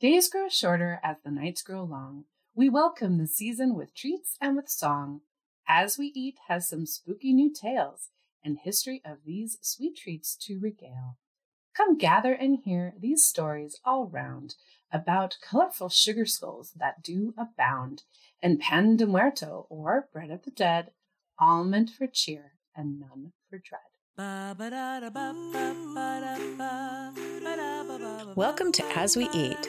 Days grow shorter as the nights grow long. We welcome the season with treats and with song. As we eat has some spooky new tales and history of these sweet treats to regale. Come gather and hear these stories all round about colorful sugar skulls that do abound, and pan de muerto, or bread of the dead, all meant for cheer and none for dread. Welcome to As We Eat,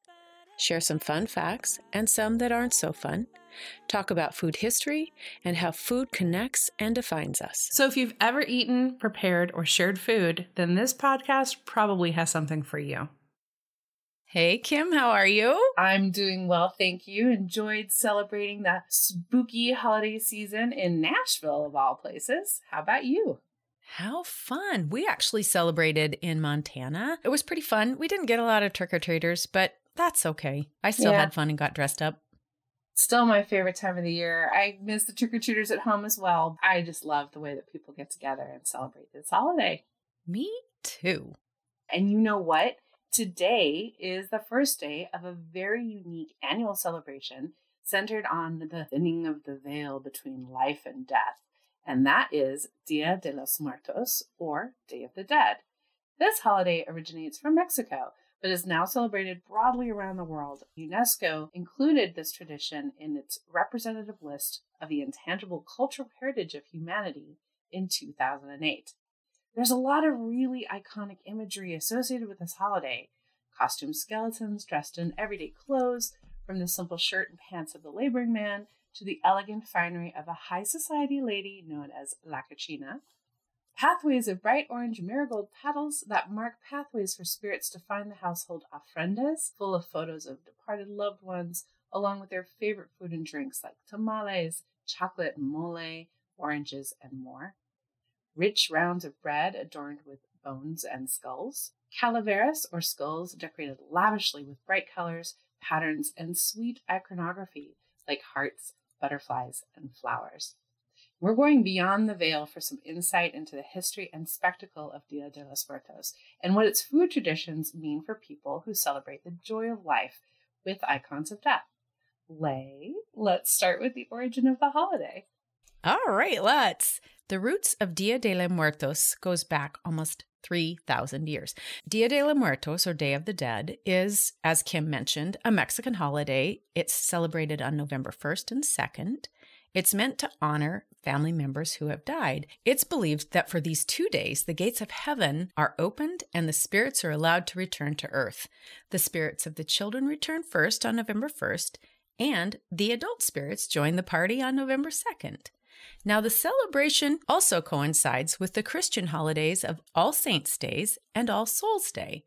Share some fun facts and some that aren't so fun. Talk about food history and how food connects and defines us. So if you've ever eaten, prepared, or shared food, then this podcast probably has something for you. Hey, Kim, how are you? I'm doing well, thank you. Enjoyed celebrating the spooky holiday season in Nashville, of all places. How about you? How fun. We actually celebrated in Montana. It was pretty fun. We didn't get a lot of trick-or-treaters, but that's okay. I still had fun and got dressed up. Still my favorite time of the year. I miss the trick-or-treaters at home as well. I just love the way that people get together and celebrate this holiday. Me too. And you know what? Today is the first day of a very unique annual celebration centered on the thinning of the veil between life and death, and that is Dia de los Muertos, or Day of the Dead. This holiday originates from Mexico, but is now celebrated broadly around the world. UNESCO included this tradition in its representative list of the intangible cultural heritage of humanity in 2008. There's a lot of really iconic imagery associated with this holiday. Costume skeletons dressed in everyday clothes, from the simple shirt and pants of the laboring man to the elegant finery of a high society lady known as La Catrina. Pathways of bright orange marigold petals that mark pathways for spirits to find the household ofrendas, full of photos of departed loved ones, along with their favorite food and drinks like tamales, chocolate, mole, oranges, and more. Rich rounds of bread adorned with bones and skulls. Calaveras, or skulls, decorated lavishly with bright colors, patterns, and sweet iconography like hearts, butterflies, and flowers. We're going beyond the veil for some insight into the history and spectacle of Dia de los Muertos and what its food traditions mean for people who celebrate the joy of life with icons of death. Let's start with the origin of the holiday. All right, let's. The roots of Dia de los Muertos goes back almost 3,000 years. Dia de los Muertos, or Day of the Dead, is, as Kim mentioned, a Mexican holiday. It's celebrated on November 1st and 2nd. It's meant to honor family members who have died. It's believed that for these 2 days, the gates of heaven are opened and the spirits are allowed to return to earth. The spirits of the children return first on November 1st, and the adult spirits join the party on November 2nd. Now, the celebration also coincides with the Christian holidays of All Saints' Days and All Souls' Day.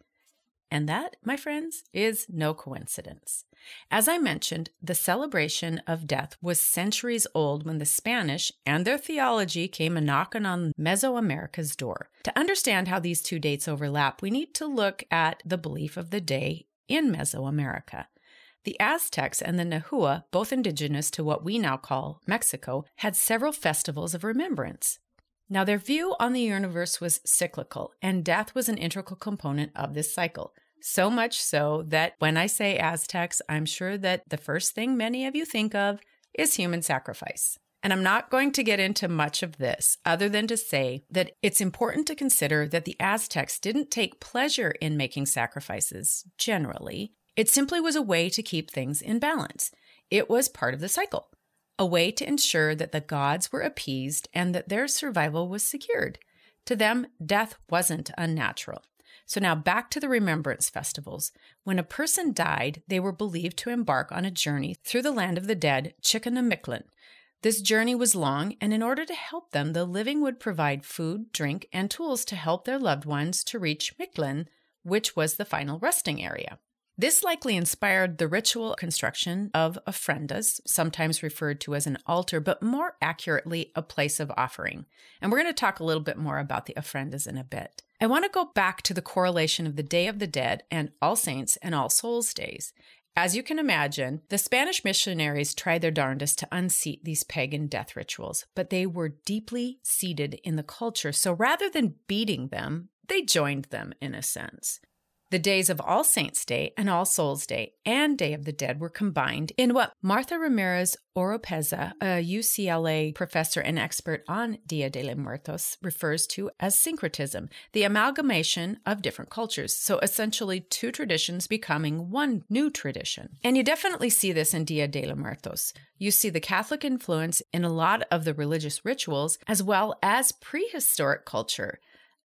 And that, my friends, is no coincidence. As I mentioned, the celebration of death was centuries old when the Spanish and their theology came a-knocking on Mesoamerica's door. To understand how these 2 dates overlap, we need to look at the belief of the day in Mesoamerica. The Aztecs and the Nahua, both indigenous to what we now call Mexico, had several festivals of remembrance. Now, their view on the universe was cyclical, and death was an integral component of this cycle. So much so that when I say Aztecs, I'm sure that the first thing many of you think of is human sacrifice. And I'm not going to get into much of this other than to say that it's important to consider that the Aztecs didn't take pleasure in making sacrifices generally. It simply was a way to keep things in balance. It was part of the cycle, a way to ensure that the gods were appeased and that their survival was secured. To them, death wasn't unnatural. So now back to the remembrance festivals. When a person died, they were believed to embark on a journey through the land of the dead, Chicunamictlan. This journey was long, and in order to help them, the living would provide food, drink, and tools to help their loved ones to reach Mictlan, which was the final resting area. This likely inspired the ritual construction of ofrendas, sometimes referred to as an altar, but more accurately, a place of offering. And we're going to talk a little bit more about the ofrendas in a bit. I want to go back to the correlation of the Day of the Dead and All Saints and All Souls Days. As you can imagine, the Spanish missionaries tried their darndest to unseat these pagan death rituals, but they were deeply seated in the culture, so rather than beating them, they joined them in a sense. The days of All Saints' Day and All Souls' Day and Day of the Dead were combined in what Martha Ramirez Oropeza, a UCLA professor and expert on Dia de los Muertos, refers to as syncretism, the amalgamation of different cultures. So essentially two traditions becoming one new tradition. And you definitely see this in Dia de los Muertos. You see the Catholic influence in a lot of the religious rituals as well as prehistoric culture,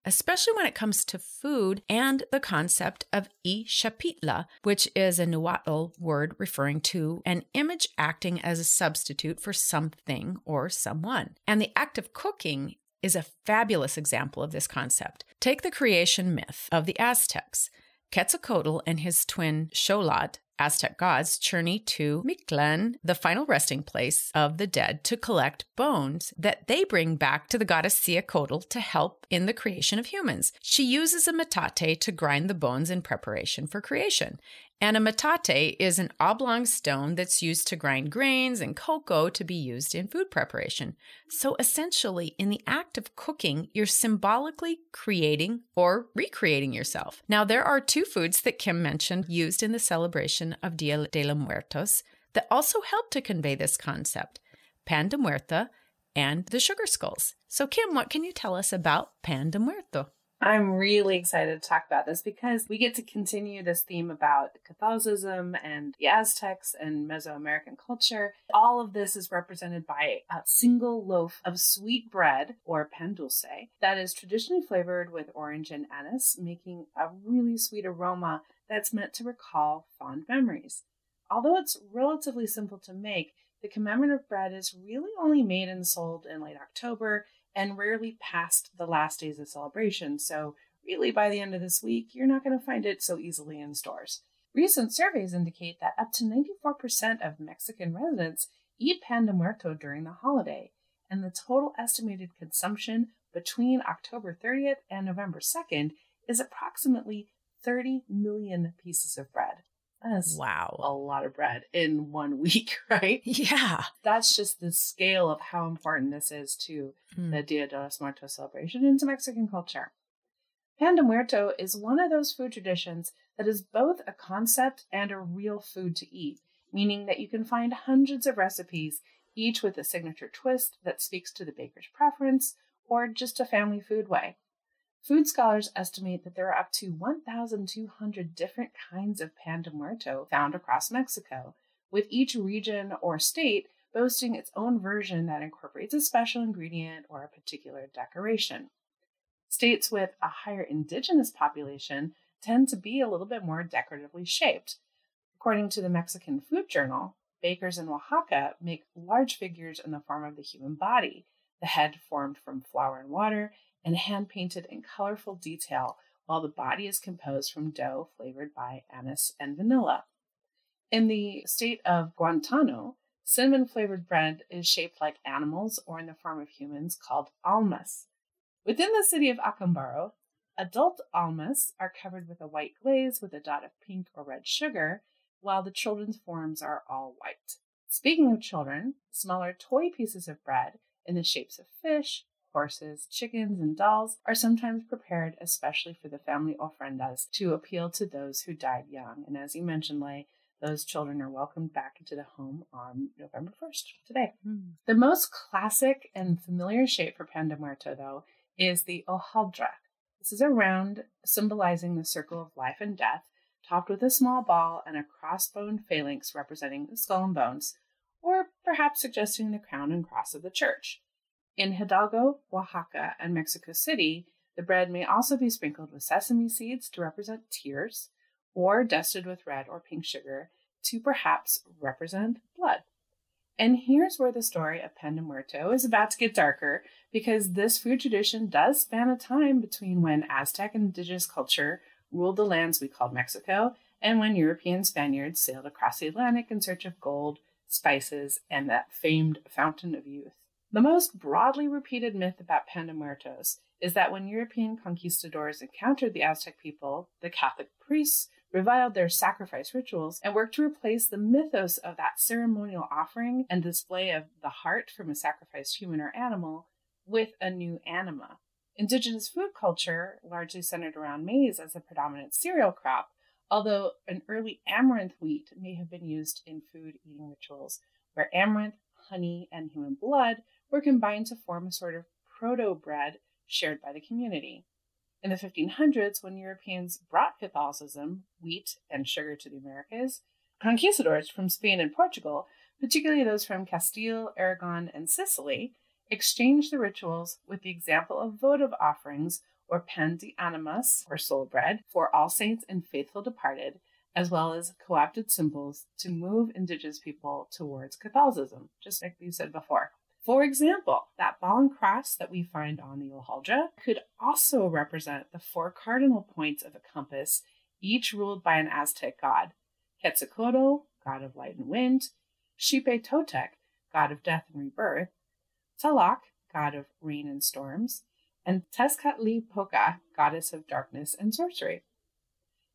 especially when it comes to food and the concept of Ixiptla, which is a Nahuatl word referring to an image acting as a substitute for something or someone. And the act of cooking is a fabulous example of this concept. Take the creation myth of the Aztecs. Quetzalcoatl and his twin Xolotl, Aztec gods, journey to Mictlan, the final resting place of the dead, to collect bones that they bring back to the goddess Cihuacoatl to help in the creation of humans. She uses a metate to grind the bones in preparation for creation. And a metate is an oblong stone that's used to grind grains and cocoa to be used in food preparation. So essentially, in the act of cooking, you're symbolically creating or recreating yourself. Now, there are two foods that Kim mentioned used in the celebration of Dia de los Muertos that also help to convey this concept, pan de muerto and the sugar skulls. So Kim, what can you tell us about pan de muerto? I'm really excited to talk about this because we get to continue this theme about Catholicism and the Aztecs and Mesoamerican culture. All of this is represented by a single loaf of sweet bread, or pan dulce, that is traditionally flavored with orange and anise, making a really sweet aroma that's meant to recall fond memories. Although it's relatively simple to make, the commemorative bread is really only made and sold in late October, and rarely past the last days of celebration, so really by the end of this week, you're not going to find it so easily in stores. Recent surveys indicate that up to 94% of Mexican residents eat pan de muerto during the holiday, and the total estimated consumption between October 30th and November 2nd is approximately 30 million pieces of bread. That's wow. A lot of bread in 1 week, right? Yeah. That's just the scale of how important this is to the Dia de los Muertos celebration and to Mexican culture. Pan de Muerto is one of those food traditions that is both a concept and a real food to eat, meaning that you can find hundreds of recipes, each with a signature twist that speaks to the baker's preference or just a family food way. Food scholars estimate that there are up to 1,200 different kinds of pan de muerto found across Mexico, with each region or state boasting its own version that incorporates a special ingredient or a particular decoration. States with a higher indigenous population tend to be a little bit more decoratively shaped. According to the Mexican Food Journal, bakers in Oaxaca make large figures in the form of the human body, the head formed from flour and water, and hand-painted in colorful detail, while the body is composed from dough flavored by anise and vanilla. In the state of Guantánamo, cinnamon-flavored bread is shaped like animals or in the form of humans called almas. Within the city of Acambaro, adult almas are covered with a white glaze with a dot of pink or red sugar, while the children's forms are all white. Speaking of children, smaller toy pieces of bread in the shapes of fish, horses, chickens, and dolls are sometimes prepared especially for the family ofrendas to appeal to those who died young. And as you mentioned, Lay, those children are welcomed back into the home on November 1st, today. The most classic and familiar shape for pan de muerto, though, is the ojaldra. This is a round symbolizing the circle of life and death, topped with a small ball and a crossbone phalanx representing the skull and bones, or perhaps suggesting the crown and cross of the church. In Hidalgo, Oaxaca, and Mexico City, the bread may also be sprinkled with sesame seeds to represent tears, or dusted with red or pink sugar to perhaps represent blood. And here's where the story of pan de muerto is about to get darker, because this food tradition does span a time between when Aztec and indigenous culture ruled the lands we call Mexico and when European Spaniards sailed across the Atlantic in search of gold, spices, and that famed fountain of youth. The most broadly repeated myth about Pan de Muertos is that when European conquistadors encountered the Aztec people, the Catholic priests reviled their sacrifice rituals and worked to replace the mythos of that ceremonial offering and display of the heart from a sacrificed human or animal with a new anima. Indigenous food culture largely centered around maize as a predominant cereal crop, although an early amaranth wheat may have been used in food eating rituals, where amaranth, honey, and human blood were combined to form a sort of proto-bread shared by the community. In the 1500s, when Europeans brought Catholicism, wheat, and sugar to the Americas, conquistadors from Spain and Portugal, particularly those from Castile, Aragon, and Sicily, exchanged the rituals with the example of votive offerings or pan de ánimas, or soul bread, for all saints and faithful departed, as well as co-opted symbols to move indigenous people towards Catholicism, just like we said before. For example, that ball and cross that we find on the ojaldra could also represent the four cardinal points of a compass, each ruled by an Aztec god: Quetzalcoatl, god of light and wind; Xipe Totec, god of death and rebirth; Tlaloc, god of rain and storms; and Tezcatlipoca, goddess of darkness and sorcery.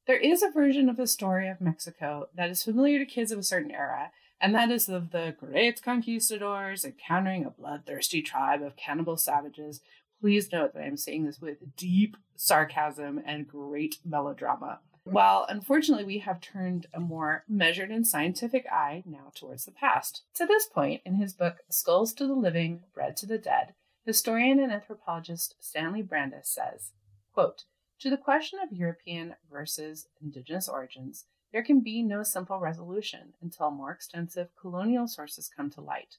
There is a version of the story of Mexico that is familiar to kids of a certain era, and that is of the great conquistadors encountering a bloodthirsty tribe of cannibal savages. Please note that I am saying this with deep sarcasm and great melodrama. While unfortunately we have turned a more measured and scientific eye now towards the past. To this point, in his book Skulls to the Living, Bread to the Dead, historian and anthropologist Stanley Brandes says, quote, "To the question of European versus indigenous origins, there can be no simple resolution until more extensive colonial sources come to light.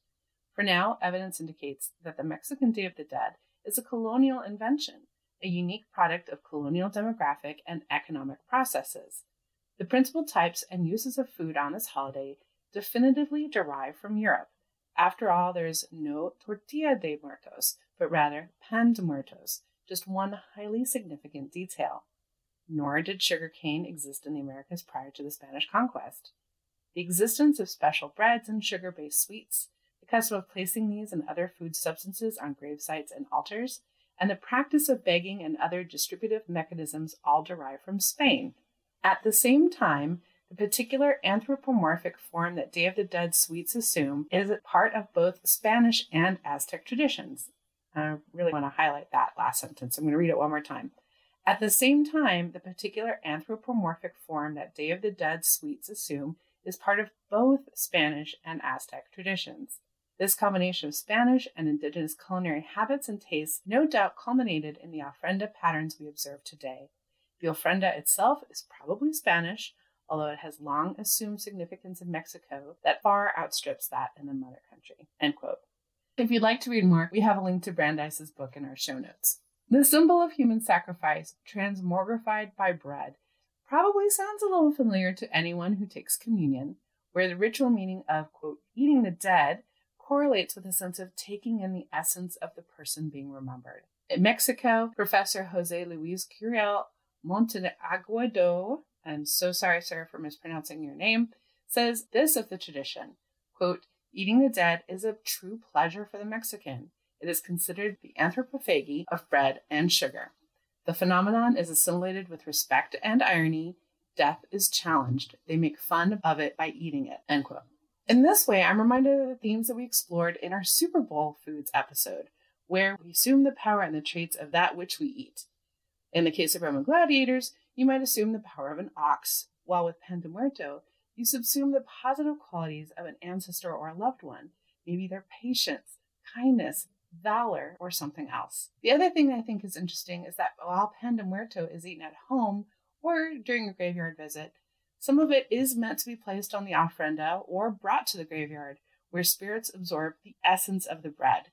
For now, evidence indicates that the Mexican Day of the Dead is a colonial invention, a unique product of colonial demographic and economic processes. The principal types and uses of food on this holiday definitively derive from Europe. After all, there is no Tortilla de Muertos, but rather Pan de Muertos, just one highly significant detail. Nor did sugarcane exist in the Americas prior to the Spanish conquest. The existence of special breads and sugar-based sweets, the custom of placing these and other food substances on gravesites and altars, and the practice of begging and other distributive mechanisms all derive from Spain. At the same time, the particular anthropomorphic form that Day of the Dead sweets assume is part of both Spanish and Aztec traditions." I really want to highlight that last sentence. I'm going to read it one more time. "At the same time, the particular anthropomorphic form that Day of the Dead sweets assume is part of both Spanish and Aztec traditions. This combination of Spanish and indigenous culinary habits and tastes no doubt culminated in the ofrenda patterns we observe today. The ofrenda itself is probably Spanish, although it has long assumed significance in Mexico that far outstrips that in the mother country." End quote. If you'd like to read more, we have a link to Brandeis' book in our show notes. The symbol of human sacrifice, transmogrified by bread, probably sounds a little familiar to anyone who takes communion, where the ritual meaning of, quote, eating the dead correlates with a sense of taking in the essence of the person being remembered. In Mexico, Professor José Luis Curiel Monteneguado, I'm so sorry, sir, for mispronouncing your name, says this of the tradition, quote, "Eating the dead is a true pleasure for the Mexican. It is considered the anthropophagy of bread and sugar. The phenomenon is assimilated with respect and irony. Death is challenged. They make fun of it by eating it." End quote. In this way, I'm reminded of the themes that we explored in our Super Bowl foods episode, where we assume the power and the traits of that which we eat. In the case of Roman gladiators, you might assume the power of an ox, while with Pan de Muerto, you subsume the positive qualities of an ancestor or a loved one, maybe their patience, kindness, valor, or something else. The other thing I think is interesting is that while Pan de Muerto is eaten at home or during a graveyard visit, some of it is meant to be placed on the ofrenda or brought to the graveyard, where spirits absorb the essence of the bread.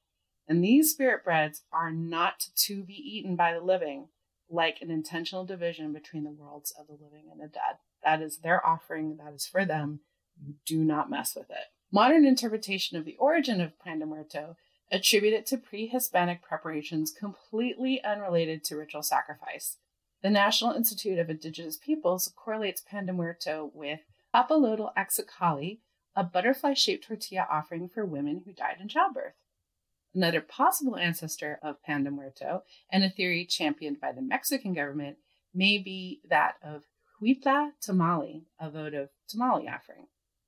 And these spirit breads are not to be eaten by the living, like an intentional division between the worlds of the living and the dead. That is their offering. That is for them. You do not mess with it. Modern interpretation of the origin of Pan de Muerto attribute it to pre-Hispanic preparations completely unrelated to ritual sacrifice. The National Institute of Indigenous Peoples correlates Pan de Muerto with apolodal axicali, a butterfly-shaped tortilla offering for women who died in childbirth. Another possible ancestor of Pan de Muerto, and a theory championed by the Mexican government, may be that of huitla tamale, a votive tamale offering.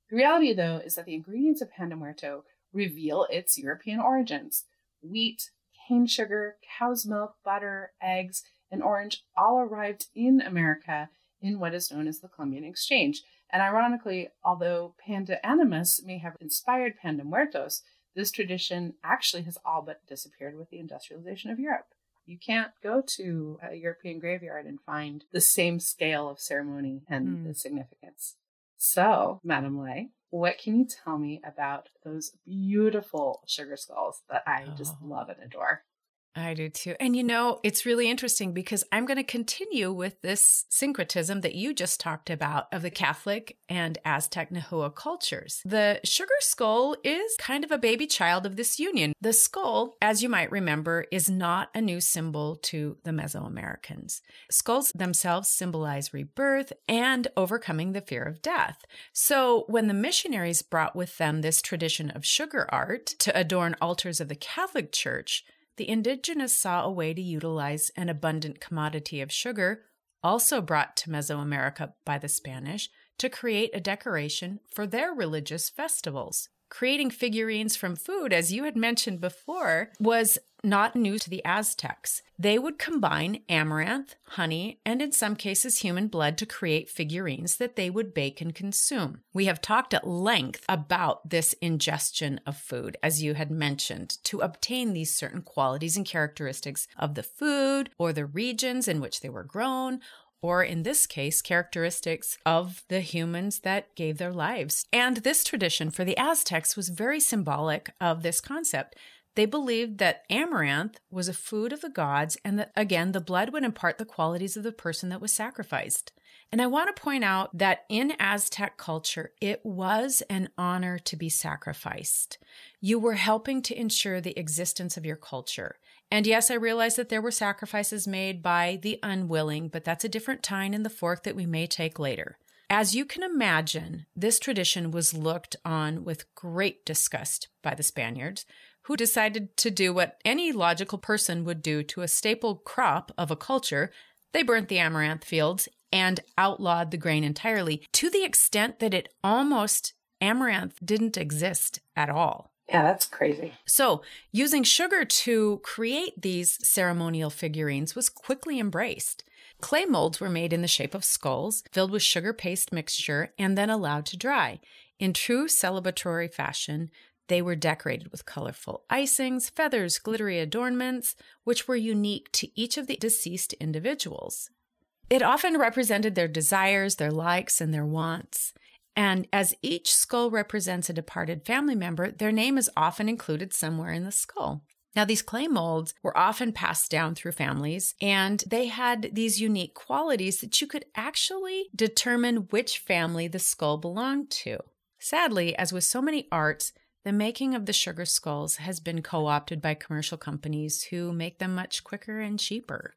The reality, though, is that the ingredients of Pan de Muerto reveal its European origins. Wheat, cane sugar, cow's milk, butter, eggs, and orange all arrived in America in what is known as the Columbian Exchange. And ironically, although pan de ánimas may have inspired pan de muertos, this tradition actually has all but disappeared with the industrialization of Europe. You can't go to a European graveyard and find the same scale of ceremony and the significance. So, Madame Lay, what can you tell me about those beautiful sugar skulls that I just love and adore? I do too. And you know, it's really interesting because I'm going to continue with this syncretism that you just talked about of the Catholic and Aztec Nahua cultures. The sugar skull is kind of a baby child of this union. The skull, as you might remember, is not a new symbol to the Mesoamericans. Skulls themselves symbolize rebirth and overcoming the fear of death. So when the missionaries brought with them this tradition of sugar art to adorn altars of the Catholic Church, the indigenous saw a way to utilize an abundant commodity of sugar, also brought to Mesoamerica by the Spanish, to create a decoration for their religious festivals. Creating figurines from food, as you had mentioned before, was not new to the Aztecs. They would combine amaranth, honey, and in some cases human blood to create figurines that they would bake and consume. We have talked at length about this ingestion of food, as you had mentioned, to obtain these certain qualities and characteristics of the food or the regions in which they were grown, or in this case, characteristics of the humans that gave their lives. And this tradition for the Aztecs was very symbolic of this concept. They believed that amaranth was a food of the gods and that, again, the blood would impart the qualities of the person that was sacrificed. And I want to point out that in Aztec culture, it was an honor to be sacrificed. You were helping to ensure the existence of your culture. And yes, I realize that there were sacrifices made by the unwilling, but that's a different tine in the fork that we may take later. As you can imagine, this tradition was looked on with great disgust by the Spaniards, who decided to do what any logical person would do to a staple crop of a culture. They burnt the amaranth fields and outlawed the grain entirely, to the extent that it almost, amaranth didn't exist at all. Yeah, that's crazy. So using sugar to create these ceremonial figurines was quickly embraced. Clay molds were made in the shape of skulls, filled with sugar paste mixture, and then allowed to dry. In true celebratory fashion, they were decorated with colorful icings, feathers, glittery adornments, which were unique to each of the deceased individuals. It often represented their desires, their likes, and their wants. And as each skull represents a departed family member, their name is often included somewhere in the skull. Now, these clay molds were often passed down through families, and they had these unique qualities that you could actually determine which family the skull belonged to. Sadly, as with so many arts, the making of the sugar skulls has been co-opted by commercial companies who make them much quicker and cheaper.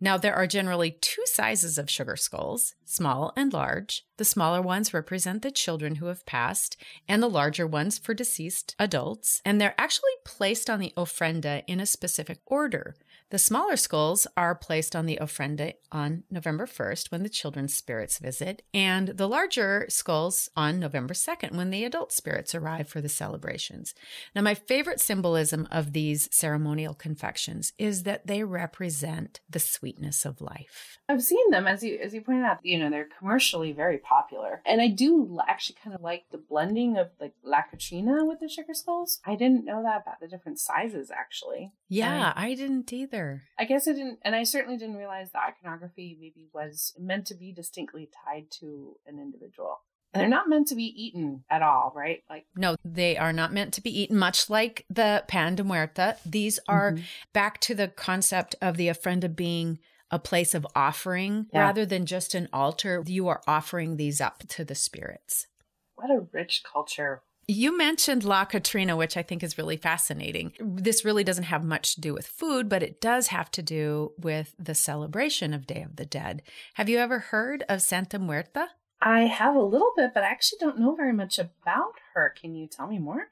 Now, there are generally two sizes of sugar skulls, small and large. The smaller ones represent the children who have passed, and the larger ones for deceased adults. And they're actually placed on the ofrenda in a specific order. The smaller skulls are placed on the ofrenda on November 1st when the children's spirits visit, and the larger skulls on November 2nd when the adult spirits arrive for the celebrations. Now, my favorite symbolism of these ceremonial confections is that they represent the sweetness of life. I've seen them, as you pointed out, you know, they're commercially very popular. And I do actually kind of like the blending of like La Catrina with the sugar skulls. I didn't know that about the different sizes, actually. Yeah, I didn't either. I guess I didn't, and I certainly didn't realize the iconography maybe was meant to be distinctly tied to an individual. And they're not meant to be eaten at all, right? Like, no, they are not meant to be eaten, much like the Pan de Muerto. These are back to the concept of the ofrenda being a place of offering rather than just an altar. You are offering these up to the spirits. What a rich culture You mentioned La Catrina, which I think is really fascinating. This really doesn't have much to do with food, but it does have to do with the celebration of Day of the Dead. Have you ever heard of Santa Muerta? I have a little bit, but I actually don't know very much about her. Can you tell me more?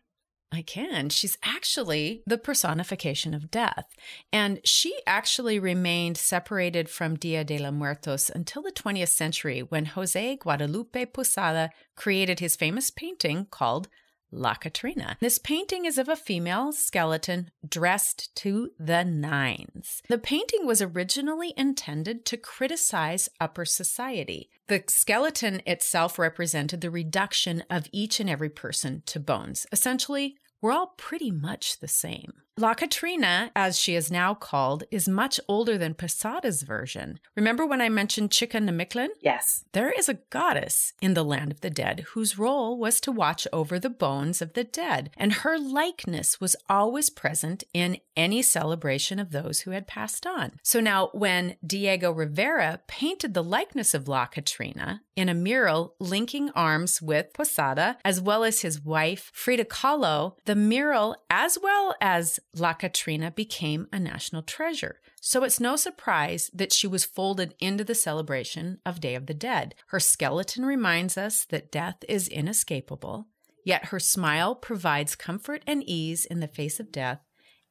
I can. She's actually the personification of death. And she actually remained separated from Dia de los Muertos until the 20th century when José Guadalupe Posada created his famous painting called La Catrina. This painting is of a female skeleton dressed to the nines. The painting was originally intended to criticize upper society. The skeleton itself represented the reduction of each and every person to bones. Essentially, we're all pretty much the same. La Catrina, as she is now called, is much older than Posada's version. Remember when I mentioned Chicunamictlan? Yes. There is a goddess in the land of the dead whose role was to watch over the bones of the dead, and her likeness was always present in any celebration of those who had passed on. So now when Diego Rivera painted the likeness of La Catrina in a mural linking arms with Posada, as well as his wife Frida Kahlo, the mural as well as La Catrina became a national treasure, so it's no surprise that she was folded into the celebration of Day of the Dead. Her skeleton reminds us that death is inescapable, yet her smile provides comfort and ease in the face of death,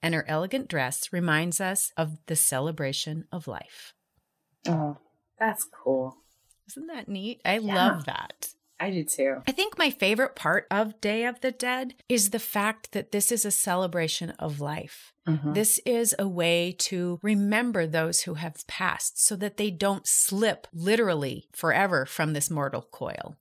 and her elegant dress reminds us of the celebration of life. Oh, that's cool. Isn't that neat? I love that. I do too. I think my favorite part of Day of the Dead is the fact that this is a celebration of life. Mm-hmm. This is a way to remember those who have passed so that they don't slip literally forever from this mortal coil.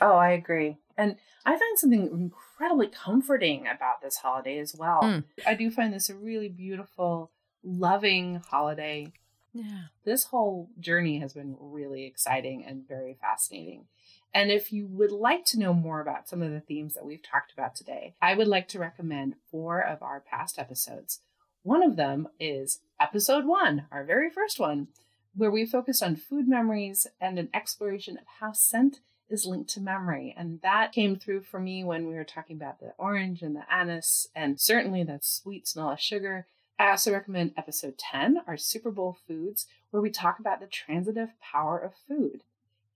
Oh, I agree. And I find something incredibly comforting about this holiday as well. Mm. I do find this a really beautiful, loving holiday. Yeah. This whole journey has been really exciting and very fascinating. And if you would like to know more about some of the themes that we've talked about today, I would like to recommend 4 of our past episodes. One of them is episode 1, our very first one, where we focused on food memories and an exploration of how scent is linked to memory. And that came through for me when we were talking about the orange and the anise, and certainly that sweet smell of sugar. I also recommend episode 10, our Super Bowl foods, where we talk about the transitive power of food.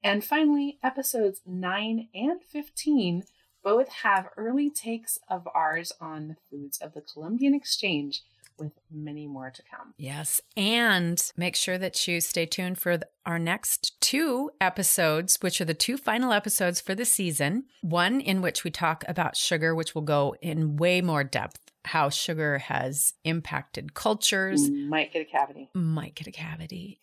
And finally, episodes 9 and 15 both have early takes of ours on the foods of the Columbian Exchange, with many more to come. Yes, and make sure that you stay tuned for our next 2 episodes, which are the 2 final episodes for the season. One in which we talk about sugar, which will go in way more depth, how sugar has impacted cultures. Might get a cavity.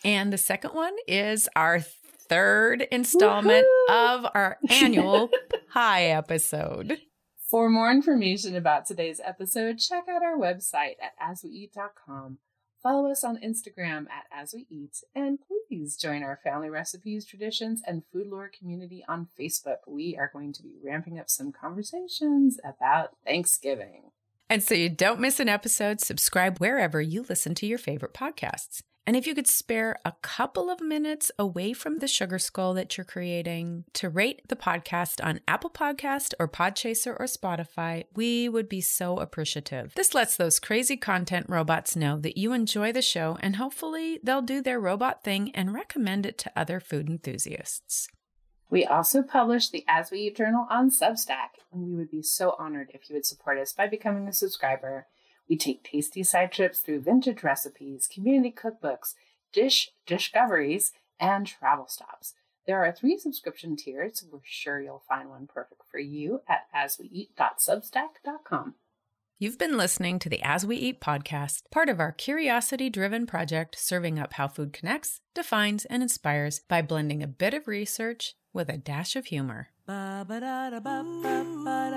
And the second one is our third installment Woo-hoo! Of our annual pie episode. For more information about today's episode, check out our website at asweeat.com. Follow us on Instagram at asweeat, and please join our family recipes, traditions, and food lore community on Facebook. We are going to be ramping up some conversations about Thanksgiving. And so you don't miss an episode, subscribe wherever you listen to your favorite podcasts. And if you could spare a couple of minutes away from the sugar skull that you're creating to rate the podcast on Apple Podcast or Podchaser or Spotify, we would be so appreciative. This lets those crazy content robots know that you enjoy the show, and hopefully they'll do their robot thing and recommend it to other food enthusiasts. We also publish the As We Eat Journal on Substack, and we would be so honored if you would support us by becoming a subscriber. We take tasty side trips through vintage recipes, community cookbooks, dish discoveries, and travel stops. There are 3 subscription tiers. We're sure you'll find one perfect for you at asweeat.substack.com. You've been listening to the As We Eat podcast, part of our curiosity-driven project serving up how food connects, defines, and inspires by blending a bit of research with a dash of humor. Ba-ba-da-da-ba-ba-ba-da.